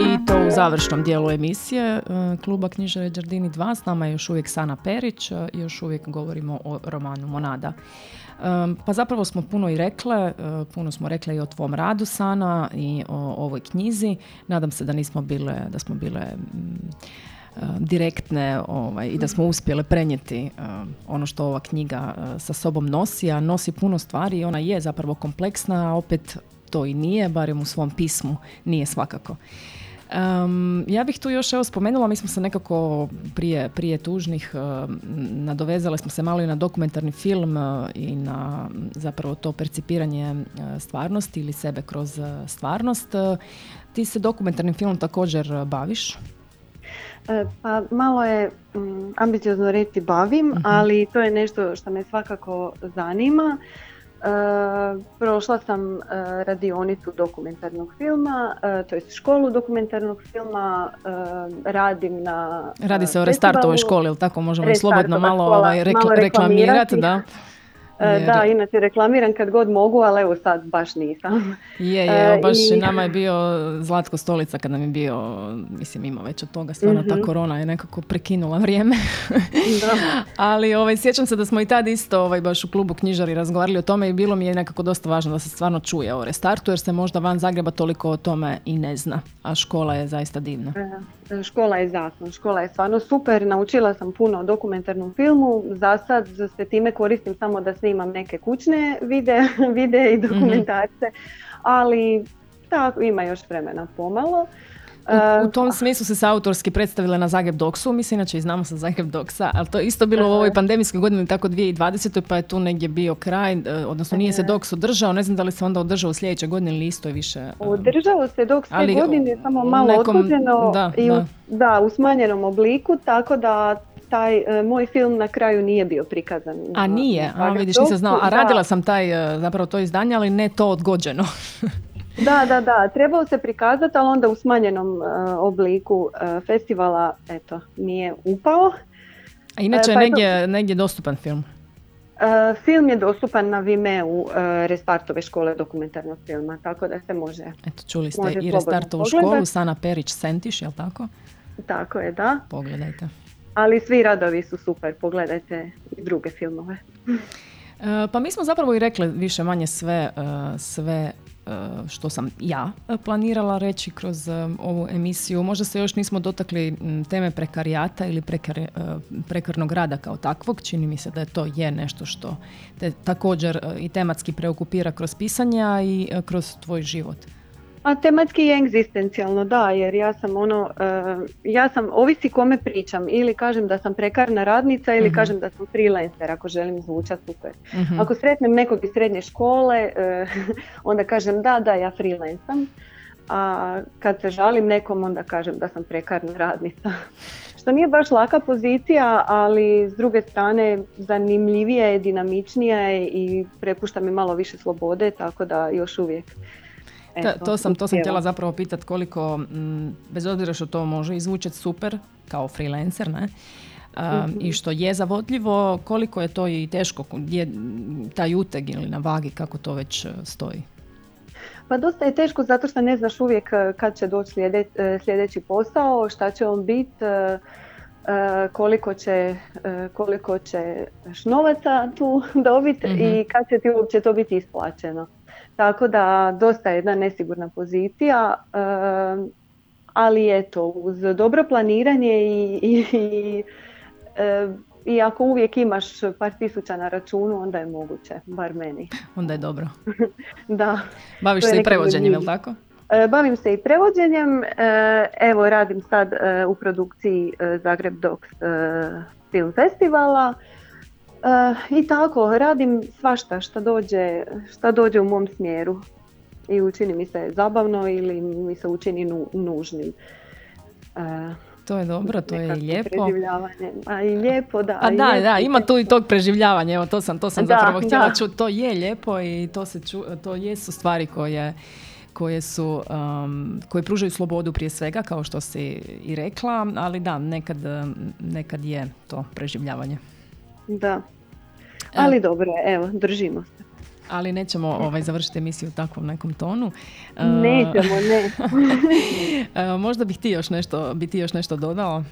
I to u završnom dijelu emisije kluba knjižara Giardini 2. S nama je još uvijek Sana Perić i još uvijek govorimo o romanu Monáda. Pa zapravo smo puno i rekle, i o tvom radu, Sana, i o ovoj knjizi. Nadam se da smo bile direktne i da smo uspjele prenijeti ono što ova knjiga sa sobom nosi, a nosi puno stvari i ona je zapravo kompleksna, a opet to i nije, barem u svom pismu nije svakako. Ja bih tu još spomenula, mi smo se nekako prije tužnih nadovezale smo se malo i na dokumentarni film i na zapravo to percipiranje stvarnosti ili sebe kroz stvarnost. Ti se dokumentarnim filmom također baviš? Pa malo je ambiciozno reći bavim, ali to je nešto što me svakako zanima. Prošla sam radionicu dokumentarnog filma, to jest školu dokumentarnog filma, radim na... Radi se o Restartovoj školi, ili tako možemo i slobodno malo, malo reklamirati. Da. Da, inače reklamiram kad god mogu, ali evo sad baš nisam. I nama je bio Zlatko Stolica kad nam je bio, mislim ima već od toga, stvarno ta korona je nekako prekinula vrijeme. Ali sjećam se da smo i tad isto baš u klubu knjižari razgovarali o tome i bilo mi je nekako dosta važno da se stvarno čuje o Restartu, jer se možda van Zagreba toliko o tome i ne zna, a škola je zaista divna. Škola je zasno, škola je stvarno super, naučila sam puno o dokumentarnom filmu, za sad se time koristim samo da snimam neke kućne videe i dokumentarce, ali tako ima još vremena pomalo. U tom smislu se autorski predstavila na Zagreb Docsu, mi se inače i znamo sa Zagreb Docsa, ali to je isto bilo u ovoj pandemijskoj godini, tako 2020. pa je tu negdje bio kraj, odnosno nije se Docs održao, ne znam da li se onda održao u sljedeće godine ili isto je više. Održao se Docs te godine, samo malo odgođeno i u smanjenom obliku, tako da taj moj film na kraju nije bio prikazan. A nije, vidiš, nisam znao, a radila sam zapravo to izdanje, ali ne to odgođeno. Da, trebao se prikazati, ali onda u smanjenom obliku festivala, eto, nije upao. A inače negdje dostupan film? Film je dostupan na Vimeu Restartove škole dokumentarnog filma, tako da se može. Eto, čuli ste i Restartovu školu, Sana Perić Sentiš, je li tako? Tako je, da. Pogledajte. Ali svi radovi su super, pogledajte i druge filmove. Pa mi smo zapravo i rekli više manje sve što sam ja planirala reći kroz ovu emisiju. Možda se još nismo dotakli teme prekarijata ili prekarnog rada kao takvog. Čini mi se da je nešto što te također i tematski preokupira kroz pisanja i kroz tvoj život. A tematski je egzistencijalno, da, jer ja sam ovisi kome pričam, ili kažem da sam prekarna radnica ili kažem da sam freelancer, ako želim zvučati super. Ako sretnem nekog iz srednje škole, onda kažem da, ja freelancam, a kad se žalim nekom onda kažem da sam prekarna radnica. Što nije baš laka pozicija, ali s druge strane zanimljivija je, dinamičnija je i prepušta mi malo više slobode, tako da još uvijek. To sam htjela zapravo pitati koliko, bez obzira što to može izvučiti super kao freelancer, ne? i što je zavodljivo, koliko je to i teško, je taj uteg ili na vagi, kako to već stoji? Pa dosta je teško zato što ne znaš uvijek kad će doći sljedeći posao, šta će on biti, koliko će novaca tu dobiti i kad će ti uopće to biti isplaćeno. Tako da dosta je jedna nesigurna pozicija, ali eto, uz dobro planiranje i ako uvijek imaš par tisuća na računu, onda je moguće, bar meni. Onda je dobro. Da. Baviš se i prevođenjem, je li tako? Bavim se i prevođenjem. Evo, radim sad u produkciji Zagreb Docs film festivala. I tako, radim svašta šta dođe u mom smjeru i učini mi se zabavno ili mi se učini nužnim. To je dobro, to je lijepo. A i lijepo, da. Pa da, lijepo. Da, ima tu i tog preživljavanja, evo to sam da, zapravo htjela čuti. To je lijepo i to jesu stvari koje pružaju slobodu prije svega, kao što si i rekla, ali da, nekad je to preživljavanje. Da, ali dobro, evo, držimo se. Ali nećemo završiti emisiju u takvom nekom tonu. Nećemo, ne. Možda bih ti još nešto dodala?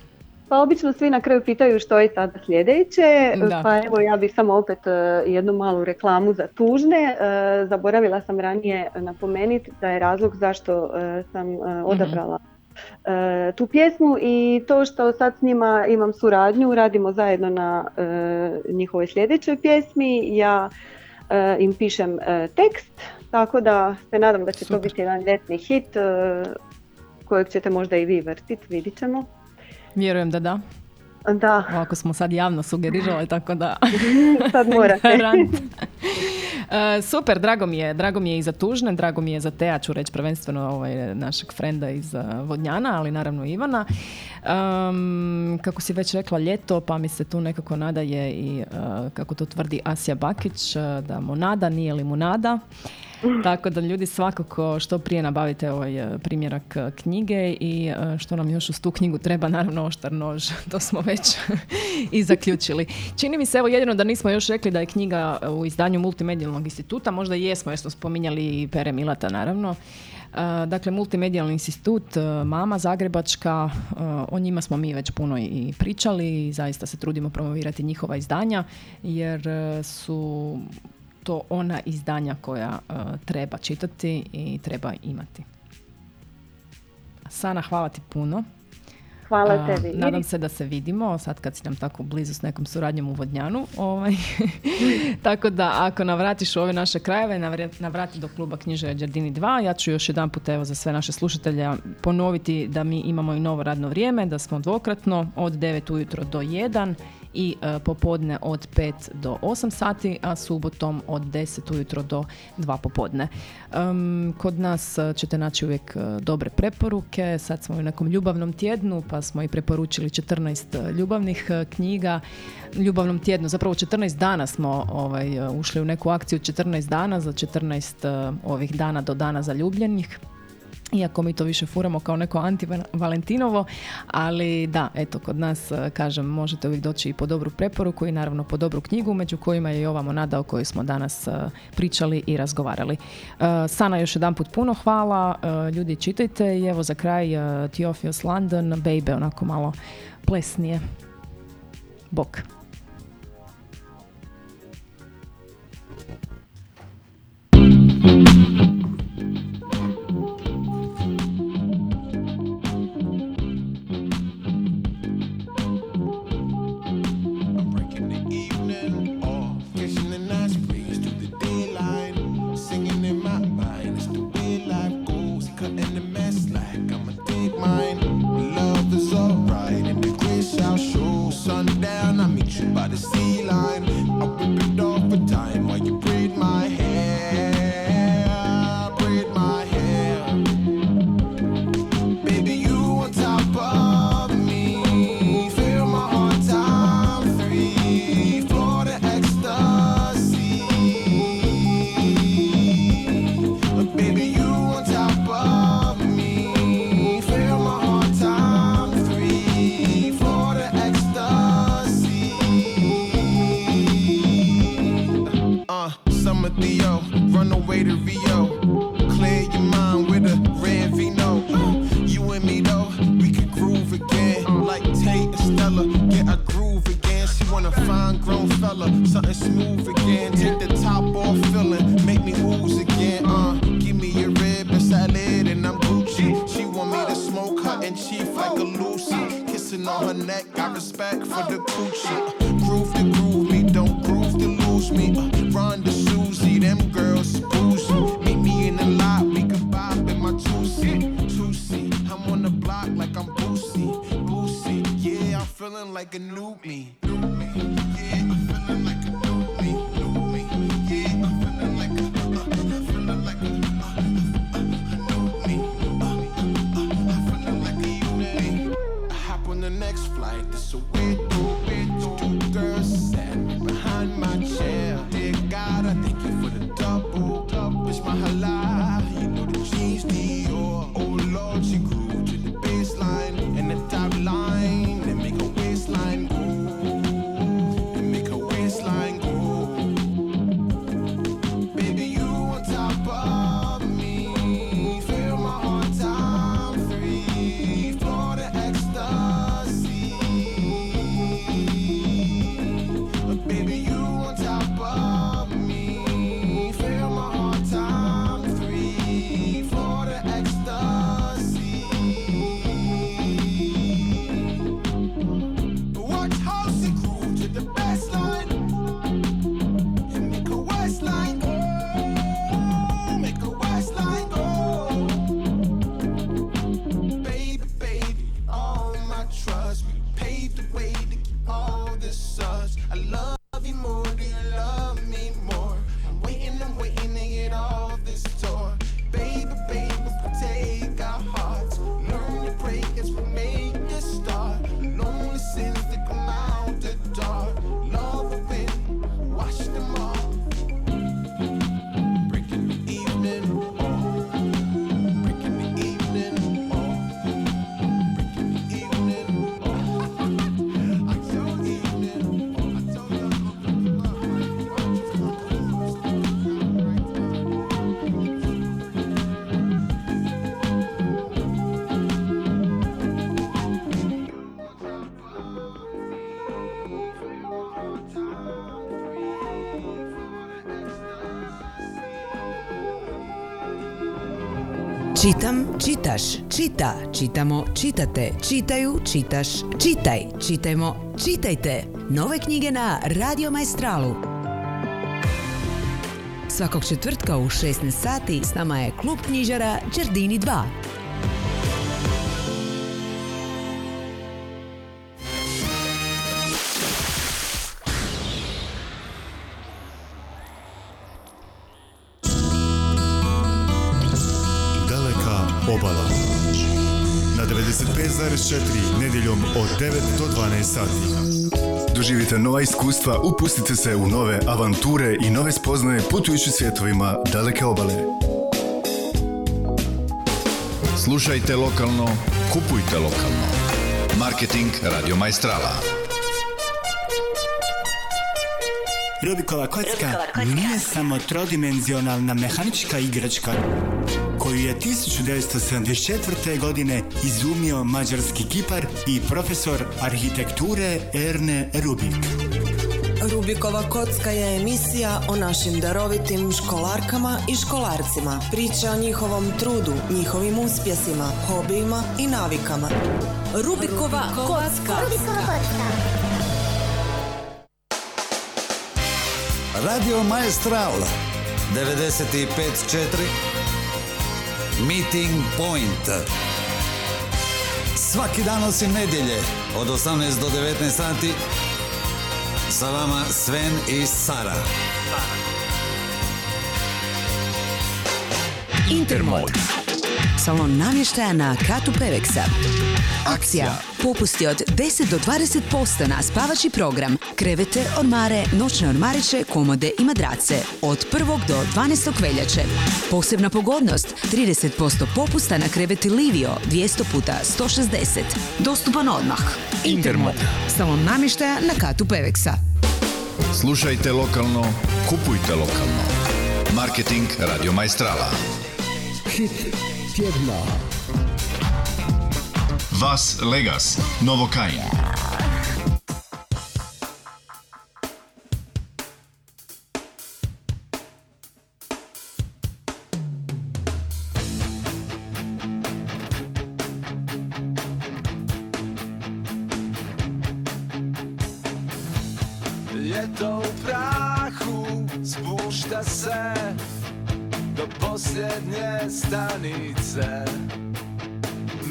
Pa obično svi na kraju pitaju što je sada sljedeće, pa evo ja bih samo opet jednu malu reklamu za Tužne. Zaboravila sam ranije napomenuti da je razlog zašto sam odabrala tu pjesmu i to što sad s njima imam suradnju, radimo zajedno na njihovoj sljedećoj pjesmi. Ja im pišem tekst, tako da se nadam da će to biti jedan ljetni hit kojeg ćete možda i vi vrtiti, vidit ćemo. Vjerujem da da. Da. Ovako smo sad javno sugerirali, tako da... Sad morate. Super, drago mi je i za Tužne, drago mi je za Teja, ću reći prvenstveno našeg frenda iz Vodnjana, ali naravno Ivana. Kako si već rekla, ljeto, pa mi se tu nekako nadaje i kako to tvrdi Asja Bakić, da Monáda nije limunada. Tako da ljudi svakako što prije nabavite ovaj primjerak knjige i što nam još uz tu knjigu treba, naravno oštar nož, to smo već i zaključili. Čini mi se evo jedino da nismo još rekli da je knjiga u izdanju Multimedijalnog instituta, možda i jesmo jer smo spominjali i Pere Milata naravno. Dakle, Multimedijalni institut, Mama Zagrebačka, o njima smo mi već puno i pričali i zaista se trudimo promovirati njihova izdanja jer su... to ona izdanja koja treba čitati i treba imati. Sana, hvala ti puno. Hvala tebi. Nadam se da se vidimo, sad kad si nam tako blizu s nekom suradnjom u Vodnjanu. Tako da ako navratiš u ove naše krajeve, navrati do kluba knjižare Giardini 2. Ja ću još jedan put evo, za sve naše slušatelje ponoviti da mi imamo i novo radno vrijeme, da smo dvokratno od 9 ujutro do 1 i popodne od 5 do 8 sati, a subotom od 10 ujutro do 2 popodne. Kod nas ćete naći uvijek dobre preporuke, sad smo u nekom ljubavnom tjednu, pa smo i preporučili 14 ljubavnih knjiga. Ljubavnom tjednu, zapravo 14 dana smo ušli u neku akciju 14 dana, za 14 ovih dana do dana zaljubljenih. Iako mi to više furamo kao neko anti-Valentinovo, ali da, eto, kod nas, kažem, možete uvijek doći i po dobru preporuku i naravno po dobru knjigu, među kojima je i ova Monáda o kojoj smo danas pričali i razgovarali. Sana, još jedanput puno hvala, ljudi čitajte i evo za kraj Theophilus London, Baby, onako malo plesnije. Bok. Sundown, I meet you. Theo, run away to Rio. Clear your mind with a red vino. You and me though, we can groove again. Like Tate and Stella, get our groove again. She wanna find grown fella, something smooth again. Take the top off feeling, make me ooze again. Give me your rib and salad and I'm Gucci. She want me to smoke her in chief like a Lucy. Kissing on her neck, got respect for the coochie. Groove to groove me, don't groove to lose me. Run to Susie, them girls boozy. Meet me in the lot, we can bop in my two-seat. I'm on the block like I'm Boosie. Yeah, I'm feeling like a new me. Yeah, I'm feeling like a new me. Yeah, I'm feeling like a new me. I'm feeling like a new me. I hop on the next flight, this a weirdo. Two girls sat behind my chair. Dear God, I thank you for the double. It's my halal, you know the jeans Dior. Oh Lord, she grew to the baseline and the top line. Čitam, čitaš, čita, čitamo, čitate, čitaju, čitaš, čitaj, čitajmo, čitajte. Nove knjige na Radio Maestralu. Svakog četvrtka u 16 sati s nama je klub knjižara Giardini 2. Nedjeljom od 9 do 12 sati. Doživite nova iskustva, upustite se u nove avanture i nove spoznaje putujući svjetovima daleke obale. Slušajte lokalno, kupujte lokalno. Marketing Radio Maestrala. Rubikova kocka nije samo trodimenzionalna mehanička igračka koju je 1974. godine izumio mađarski kipar i profesor arhitekture Erne Rubik. Rubikova kocka je emisija o našim darovitim školarkama i školarcima. Priča o njihovom trudu, njihovim uspjesima, hobijima i navikama. Rubikova kocka. Radio Maestral 95.4 Meeting Point. Svaki dan osim nedjelje od 18 do 19 sati sa vama Sven i Sara. Intermod. Salon namještaja na katu Peveksa. Akcija. Popusti od 10 do 20% na spavači program, krevete, ormare, noćne ormariće, komode i madrace od 1. do 12. veljače. Posebna pogodnost, 30% popusta na kreveti Livio 200x160. Dostupan odmah. Intermod. Salon namještaja na katu Peveksa. Slušajte lokalno, kupujte lokalno. marketing Radio Maestrala. Hit tjedna. Vas Legas, Novo Kain. Stanice,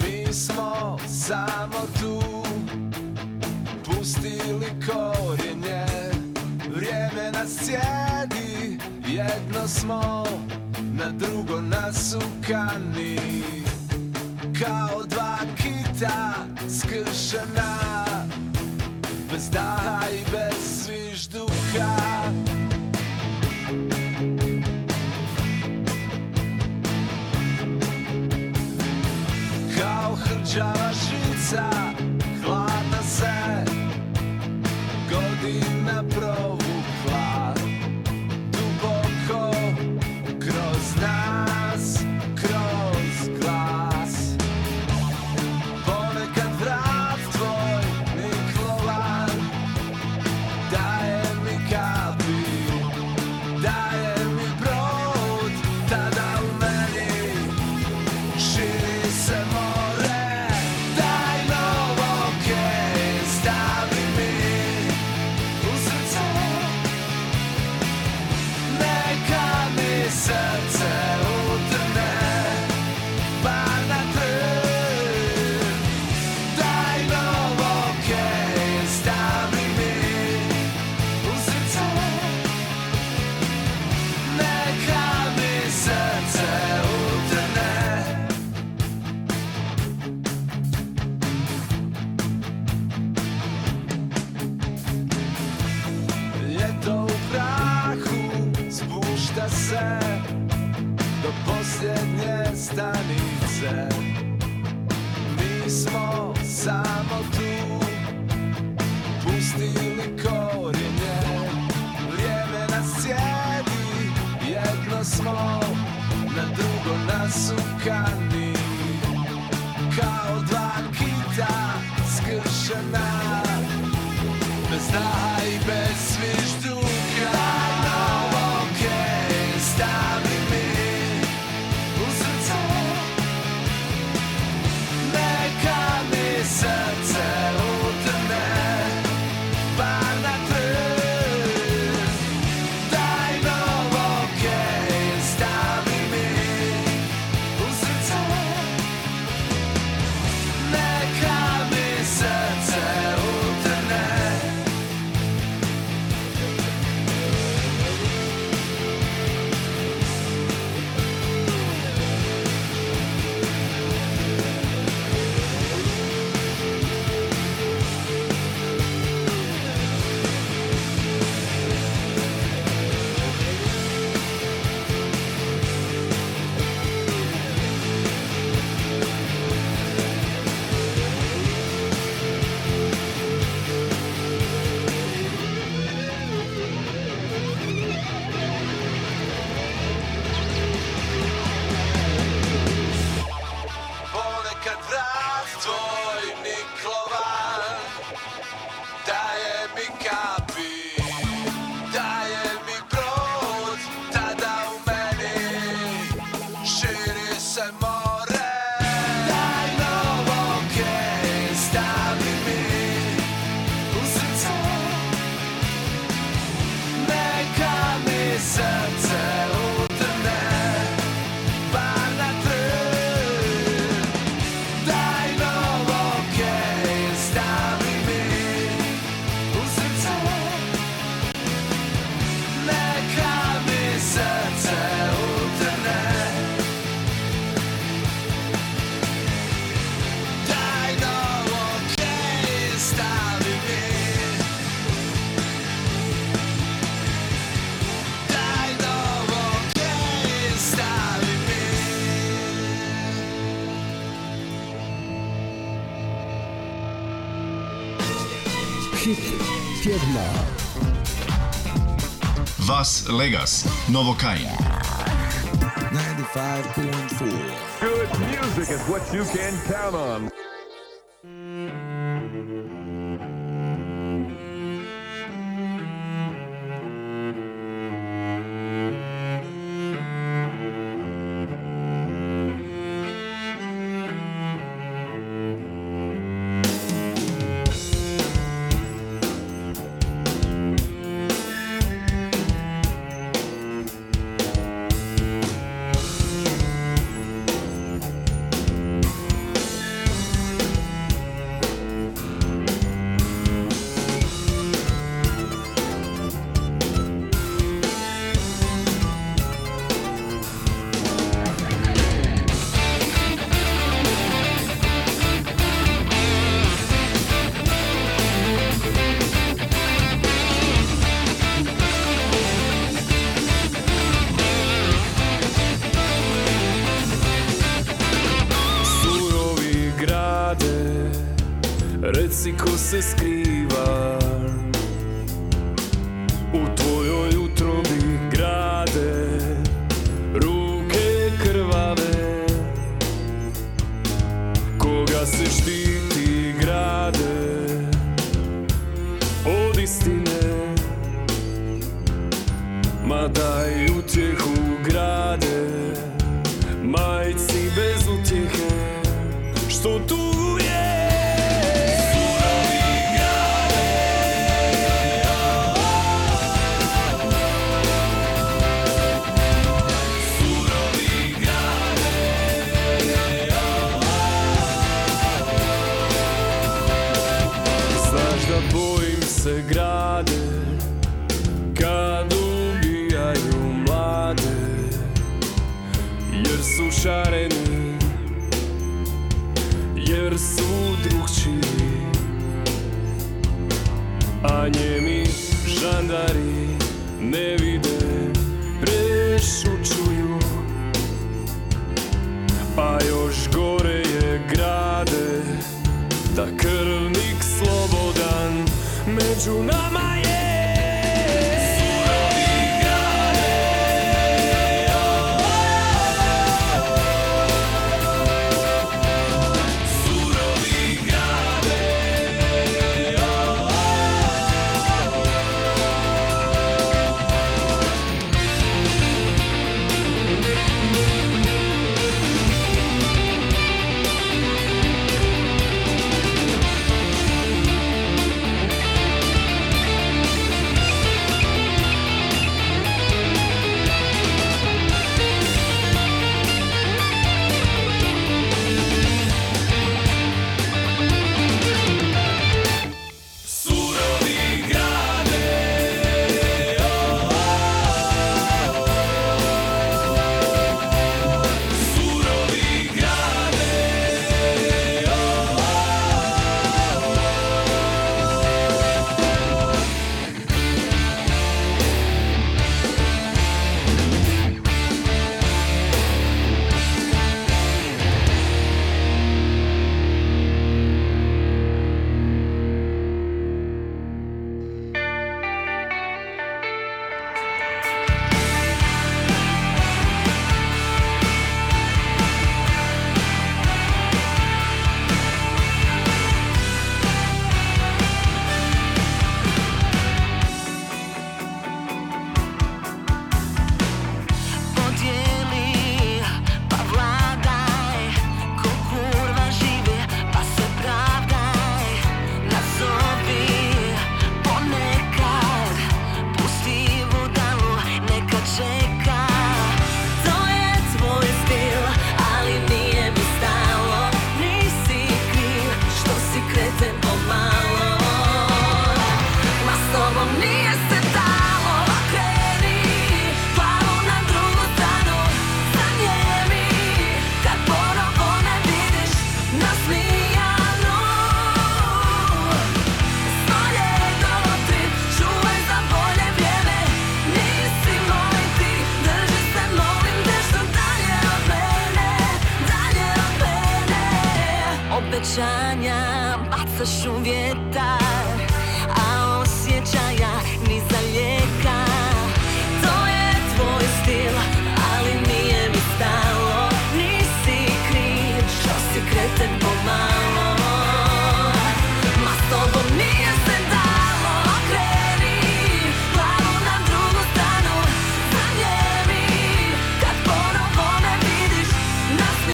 mi smo samo tu, pustili korijenje, vrijeme nas sjedi, jedno smo, na drugo nasukani, kao dva kita skršena, bez daha i bez svižduha. Žava žica, hladna se, godina provukla, duboko kroz nas, kroz glas. Ponekad vrat tvoj niklovan, daje mi kapi, daje mi brod, tada u meni širi se moj. Stanice, mi smo samo tu, pustili korenje, vrijeme nas sjedi, jedno smo, na drugo nasukani, kao dva kita skršena, bez daha i bez svižduka, no okej, stavi. Vas Legas, Novo Kain. 95.4. Good music is what you can count on. Reci ko se skriva u tvojoj utrobi, grade ruke krvave, koga se štiti, grade od istine, ma daj utjehu, grade majci bez utjehe što tu je. Se grade kad ubijaju mlade, jer su šareni, jer su drugčiji, a njemi žandari ne vide, prešućuju, a još gore je, grade, da krvnik slobodan među nama je. Obećanja bacaš u vjetar.